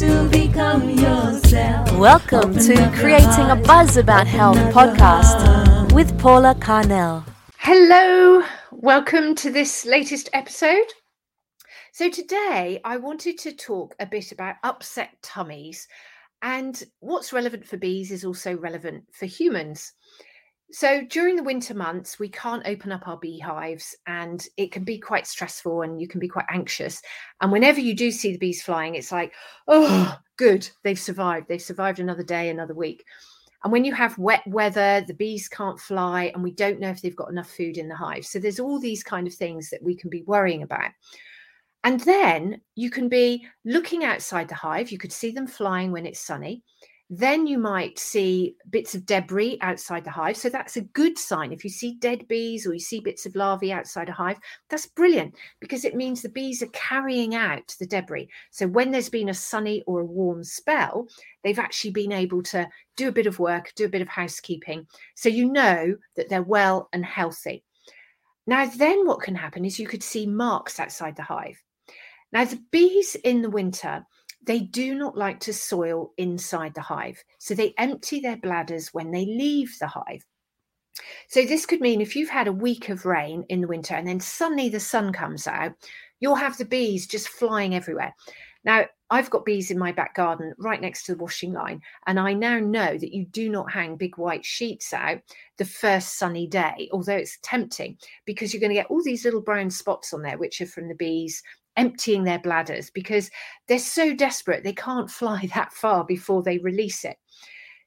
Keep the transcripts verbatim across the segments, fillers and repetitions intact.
have to become yourself. Welcome Open to Creating a Buzz About Health podcast with Paula Carnell. Hello, welcome to this latest episode. So today I wanted to talk a bit about upset tummies, and what's relevant for bees is also relevant for humans. So during the winter months, we can't open up our beehives and it can be quite stressful and you can be quite anxious. And whenever you do see the bees flying, it's like, oh, good, they've survived. They've survived another day, another week. And when you have wet weather, the bees can't fly and we don't know if they've got enough food in the hive. So there's all these kind of things that we can be worrying about. And then you can be looking outside the hive. You could see them flying when it's sunny. Then you might see bits of debris outside the hive. So that's a good sign. If you see dead bees or you see bits of larvae outside a hive, that's brilliant because it means the bees are carrying out the debris. So when there's been a sunny or a warm spell, they've actually been able to do a bit of work, do a bit of housekeeping. So you know that they're well and healthy. Now, then what can happen is you could see marks outside the hive. Now, the bees in the winter, they do not like to soil inside the hive. So they empty their bladders when they leave the hive. So this could mean if you've had a week of rain in the winter and then suddenly the sun comes out, you'll have the bees just flying everywhere. Now, I've got bees in my back garden right next to the washing line. And I now know that you do not hang big white sheets out the first sunny day, although it's tempting because you're going to get all these little brown spots on there, which are from the bees emptying their bladders because they're so desperate they can't fly that far before they release it.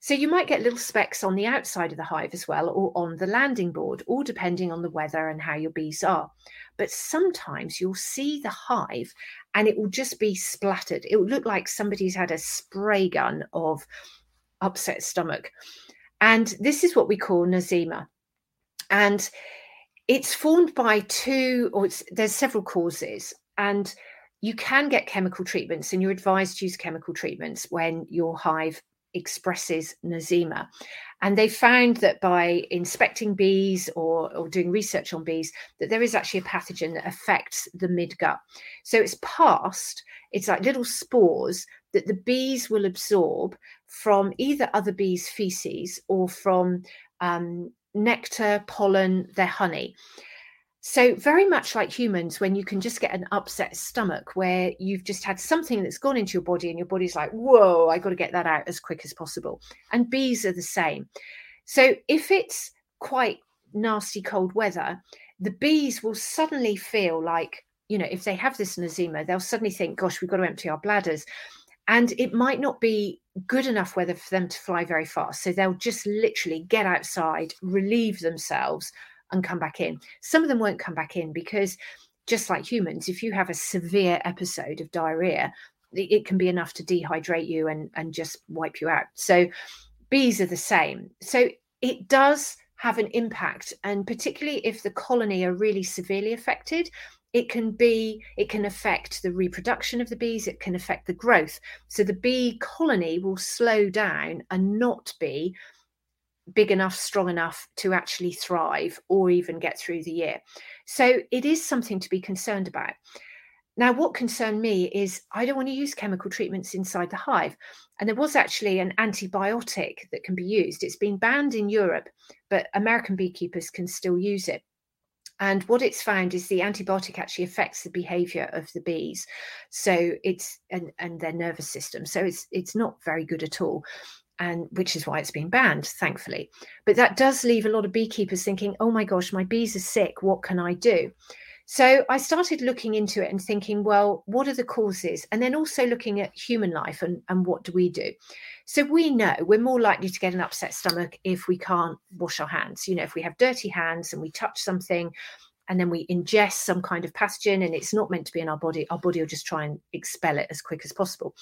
So you might get little specks on the outside of the hive as well, or on the landing board, all depending on the weather and how your bees are. But sometimes you'll see the hive and it will just be splattered. It will look like somebody's had a spray gun of upset stomach. And this is what we call nosema. And it's formed by two, or it's, there's several causes. And you can get chemical treatments, and you're advised to use chemical treatments when your hive expresses nosema. And they found that by inspecting bees or, or doing research on bees, that there is actually a pathogen that affects the midgut. So it's passed, it's like little spores that the bees will absorb from either other bees' feces or from um, nectar, pollen, their honey. So very much like humans, when you can just get an upset stomach where you've just had something that's gone into your body and your body's like, whoa, I got to get that out as quick as possible. And bees are the same. So if it's quite nasty cold weather, the bees will suddenly feel like, you know, if they have this nosema, they'll suddenly think, gosh, we've got to empty our bladders. And it might not be good enough weather for them to fly very fast. So they'll just literally get outside, relieve themselves, and come back in. Some of them won't come back in because just like humans, if you have a severe episode of diarrhea, it can be enough to dehydrate you and, and just wipe you out. So bees are the same. So it does have an impact. And particularly if the colony are really severely affected, it can be, it can affect the reproduction of the bees. It can affect the growth. So the bee colony will slow down and not be big enough, strong enough to actually thrive or even get through the year. So it is something to be concerned about. Now, what concerned me is I don't want to use chemical treatments inside the hive. And there was actually an antibiotic that can be used. It's been banned in Europe, but American beekeepers can still use it. And what it's found is the antibiotic actually affects the behavior of the bees. So it's, and, and their nervous system. So it's, it's not very good at all. And which is why it's been banned, thankfully. But that does leave a lot of beekeepers thinking, oh my gosh, my bees are sick. What can I do? So I started looking into it and thinking, well, what are the causes? And then also looking at human life and, and what do we do? So we know we're more likely to get an upset stomach if we can't wash our hands. You know, if we have dirty hands and we touch something and then we ingest some kind of pathogen and it's not meant to be in our body, our body will just try and expel it as quick as possible.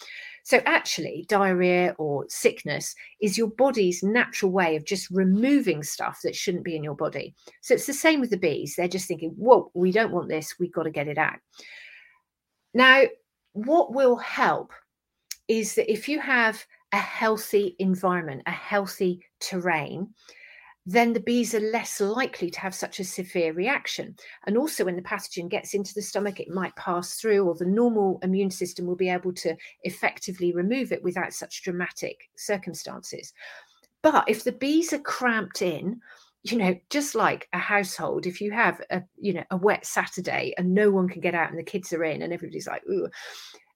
So actually, diarrhea or sickness is your body's natural way of just removing stuff that shouldn't be in your body. So it's the same with the bees. They're just thinking, whoa, we don't want this. We've got to get it out. Now, what will help is that if you have a healthy environment, a healthy terrain, then the bees are less likely to have such a severe reaction. And also when the pathogen gets into the stomach, it might pass through, or the normal immune system will be able to effectively remove it without such dramatic circumstances. But if the bees are cramped in, you know, just like a household, if you have a, you know, a wet Saturday and no one can get out and the kids are in and everybody's like, ooh,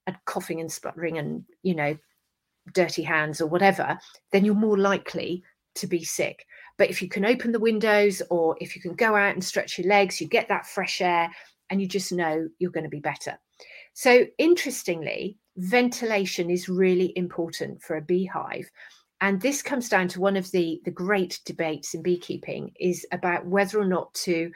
and coughing and spluttering and, you know, dirty hands or whatever, then you're more likely to be sick. But if you can open the windows, or if you can go out and stretch your legs, you get that fresh air and you just know you're going to be better. So interestingly, ventilation is really important for a beehive. And this comes down to one of the, the great debates in beekeeping, is about whether or not to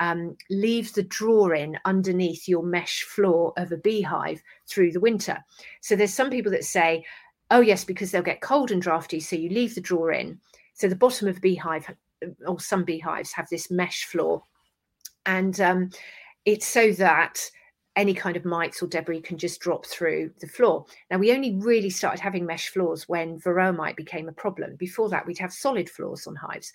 um, leave the draw-in underneath your mesh floor of a beehive through the winter. So there's some people that say, oh, yes, because they'll get cold and drafty, so you leave the draw-in. So the bottom of a beehive, or some beehives, have this mesh floor. And um, it's so that any kind of mites or debris can just drop through the floor. Now, we only really started having mesh floors when varroa mite became a problem. Before that, we'd have solid floors on hives.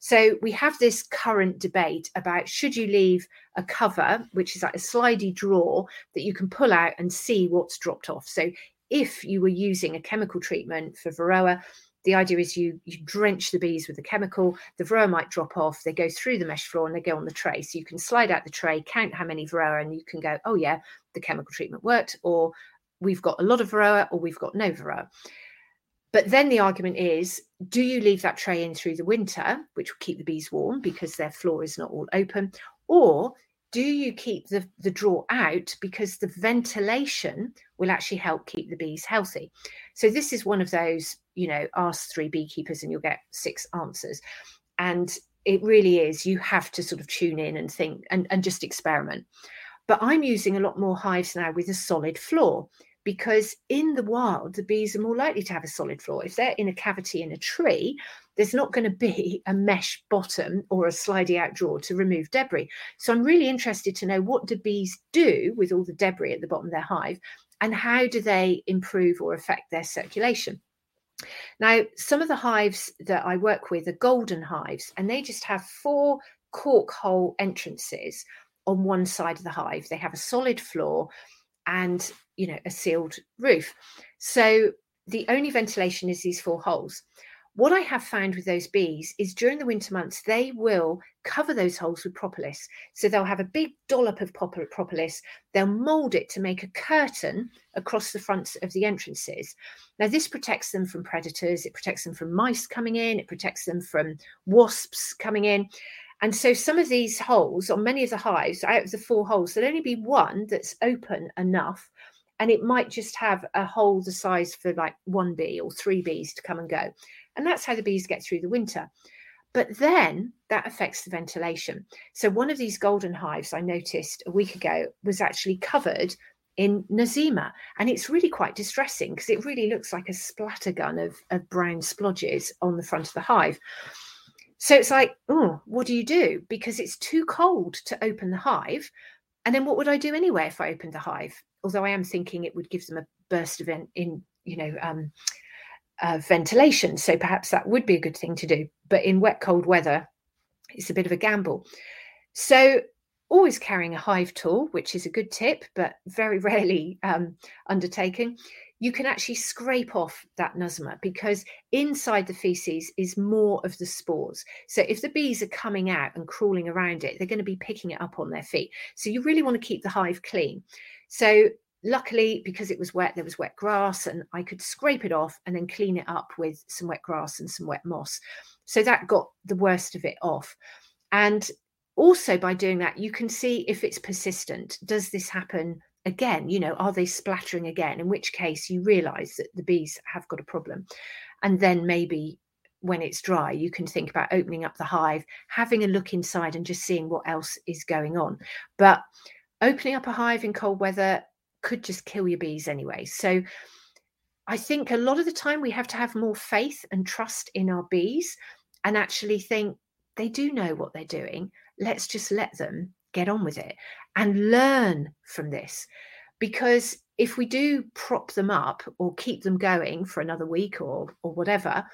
So we have this current debate about, should you leave a cover, which is like a slidey drawer that you can pull out and see what's dropped off? So if you were using a chemical treatment for varroa, the idea is you, you drench the bees with the chemical, the varroa might drop off, they go through the mesh floor and they go on the tray. So you can slide out the tray, count how many varroa, and you can go, oh yeah, the chemical treatment worked, or we've got a lot of varroa, or we've got no varroa. But then the argument is, do you leave that tray in through the winter, which will keep the bees warm because their floor is not all open, or do you keep the, the drawer out because the ventilation will actually help keep the bees healthy? So this is one of those, you know, ask three beekeepers and you'll get six answers. And it really is, you have to sort of tune in and think and, and just experiment. But I'm using a lot more hives now with a solid floor, because in the wild, the bees are more likely to have a solid floor. If they're in a cavity in a tree, there's not going to be a mesh bottom or a slidey out drawer to remove debris. So I'm really interested to know, what do bees do with all the debris at the bottom of their hive, and how do they improve or affect their circulation? Now, some of the hives that I work with are golden hives, and they just have four cork hole entrances on one side of the hive. They have a solid floor and, you know, a sealed roof. So the only ventilation is these four holes. What I have found with those bees is during the winter months, they will cover those holes with propolis. So they'll have a big dollop of propolis. They'll mould it to make a curtain across the fronts of the entrances. Now, this protects them from predators. It protects them from mice coming in. It protects them from wasps coming in. And so some of these holes, on many of the hives, out of the four holes, there'll only be one that's open enough. And it might just have a hole the size for like one bee or three bees to come and go. And that's how the bees get through the winter. But then that affects the ventilation. So one of these golden hives I noticed a week ago was actually covered in nosema. And it's really quite distressing, because it really looks like a splatter gun of, of brown splodges on the front of the hive. So it's like, oh, what do you do? Because it's too cold to open the hive. And then what would I do anyway if I opened the hive? Although I am thinking it would give them a burst of in, in you know, um, uh, ventilation. So perhaps that would be a good thing to do. But in wet, cold weather, it's a bit of a gamble. So always carrying a hive tool, which is a good tip, but very rarely um, undertaken. You can actually scrape off that nosema, because inside the feces is more of the spores. So if the bees are coming out and crawling around it, they're going to be picking it up on their feet. So you really want to keep the hive clean. So luckily, because it was wet, there was wet grass, and I could scrape it off and then clean it up with some wet grass and some wet moss. So that got the worst of it off. And also by doing that, you can see if it's persistent. Does this happen again? You know, are they splattering again? In which case you realise that the bees have got a problem. And then maybe when it's dry, you can think about opening up the hive, having a look inside and just seeing what else is going on. But opening up a hive in cold weather could just kill your bees anyway. So I think a lot of the time we have to have more faith and trust in our bees, and actually think they do know what they're doing. Let's just let them get on with it and learn from this, because if we do prop them up or keep them going for another week or or whatever,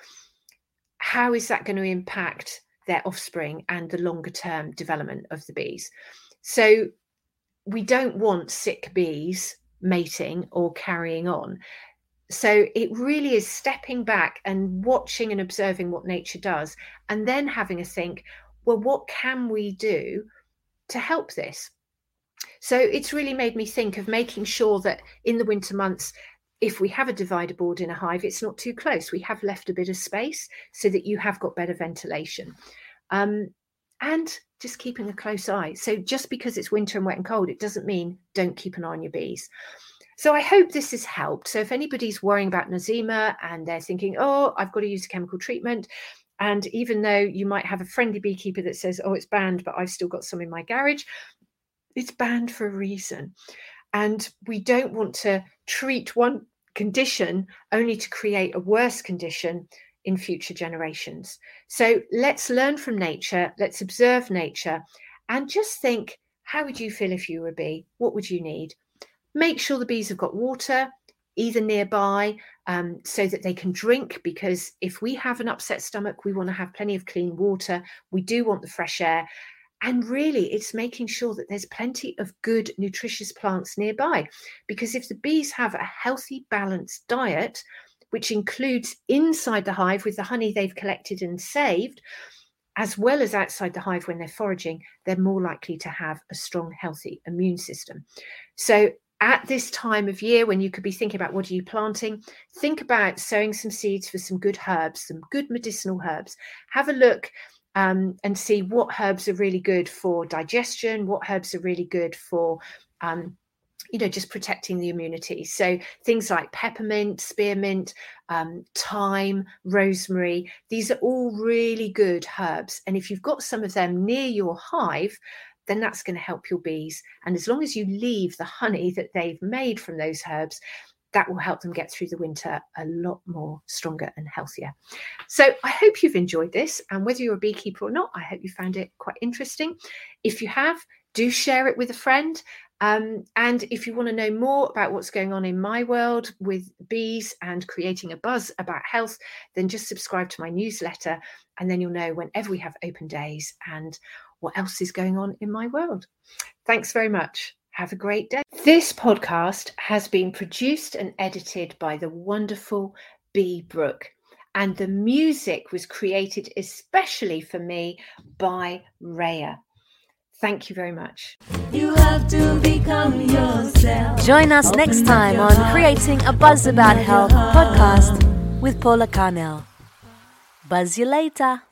how is that going to impact their offspring and the longer term development of the bees. So we don't want sick bees mating or carrying on. So it really is stepping back and watching and observing what nature does, and then having a think, well, what can we do to help this? So it's really made me think of making sure that in the winter months, if we have a divider board in a hive, it's not too close. We have left a bit of space so that you have got better ventilation. Um, and just keeping a close eye. So just because it's winter and wet and cold, it doesn't mean don't keep an eye on your bees. So I hope this has helped. So if anybody's worrying about nosema and they're thinking, oh, I've got to use a chemical treatment, and even though you might have a friendly beekeeper that says, oh, it's banned, but I've still got some in my garage, it's banned for a reason. And we don't want to treat one condition only to create a worse condition in future generations. So let's learn from nature, let's observe nature, and just think, how would you feel if you were a bee? What would you need? Make sure the bees have got water, either nearby, um, so that they can drink, because if we have an upset stomach, we want to have plenty of clean water. We do want the fresh air. And really, it's making sure that there's plenty of good, nutritious plants nearby, because if the bees have a healthy, balanced diet, which includes inside the hive with the honey they've collected and saved, as well as outside the hive when they're foraging, they're more likely to have a strong, healthy immune system. So at this time of year, when you could be thinking about what are you planting, think about sowing some seeds for some good herbs, some good medicinal herbs. Have a look um, and see what herbs are really good for digestion, what herbs are really good for um you know, just protecting the immunity. So things like peppermint, spearmint, um, thyme, rosemary, these are all really good herbs. And if you've got some of them near your hive, then that's going to help your bees. And as long as you leave the honey that they've made from those herbs, that will help them get through the winter a lot more stronger and healthier. So I hope you've enjoyed this. And whether you're a beekeeper or not, I hope you found it quite interesting. If you have, do share it with a friend. Um, and if you want to know more about what's going on in my world with bees and creating a buzz about health, then just subscribe to my newsletter, and then you'll know whenever we have open days and what else is going on in my world. Thanks very much. Have a great day. This podcast has been produced and edited by the wonderful B. Brook, and the music was created especially for me by Rhea. Thank you very much. You have to become yourself. Join us Open next time on heart. Creating a Buzz Open About Health heart. Podcast with Paula Carnell. Buzz you later.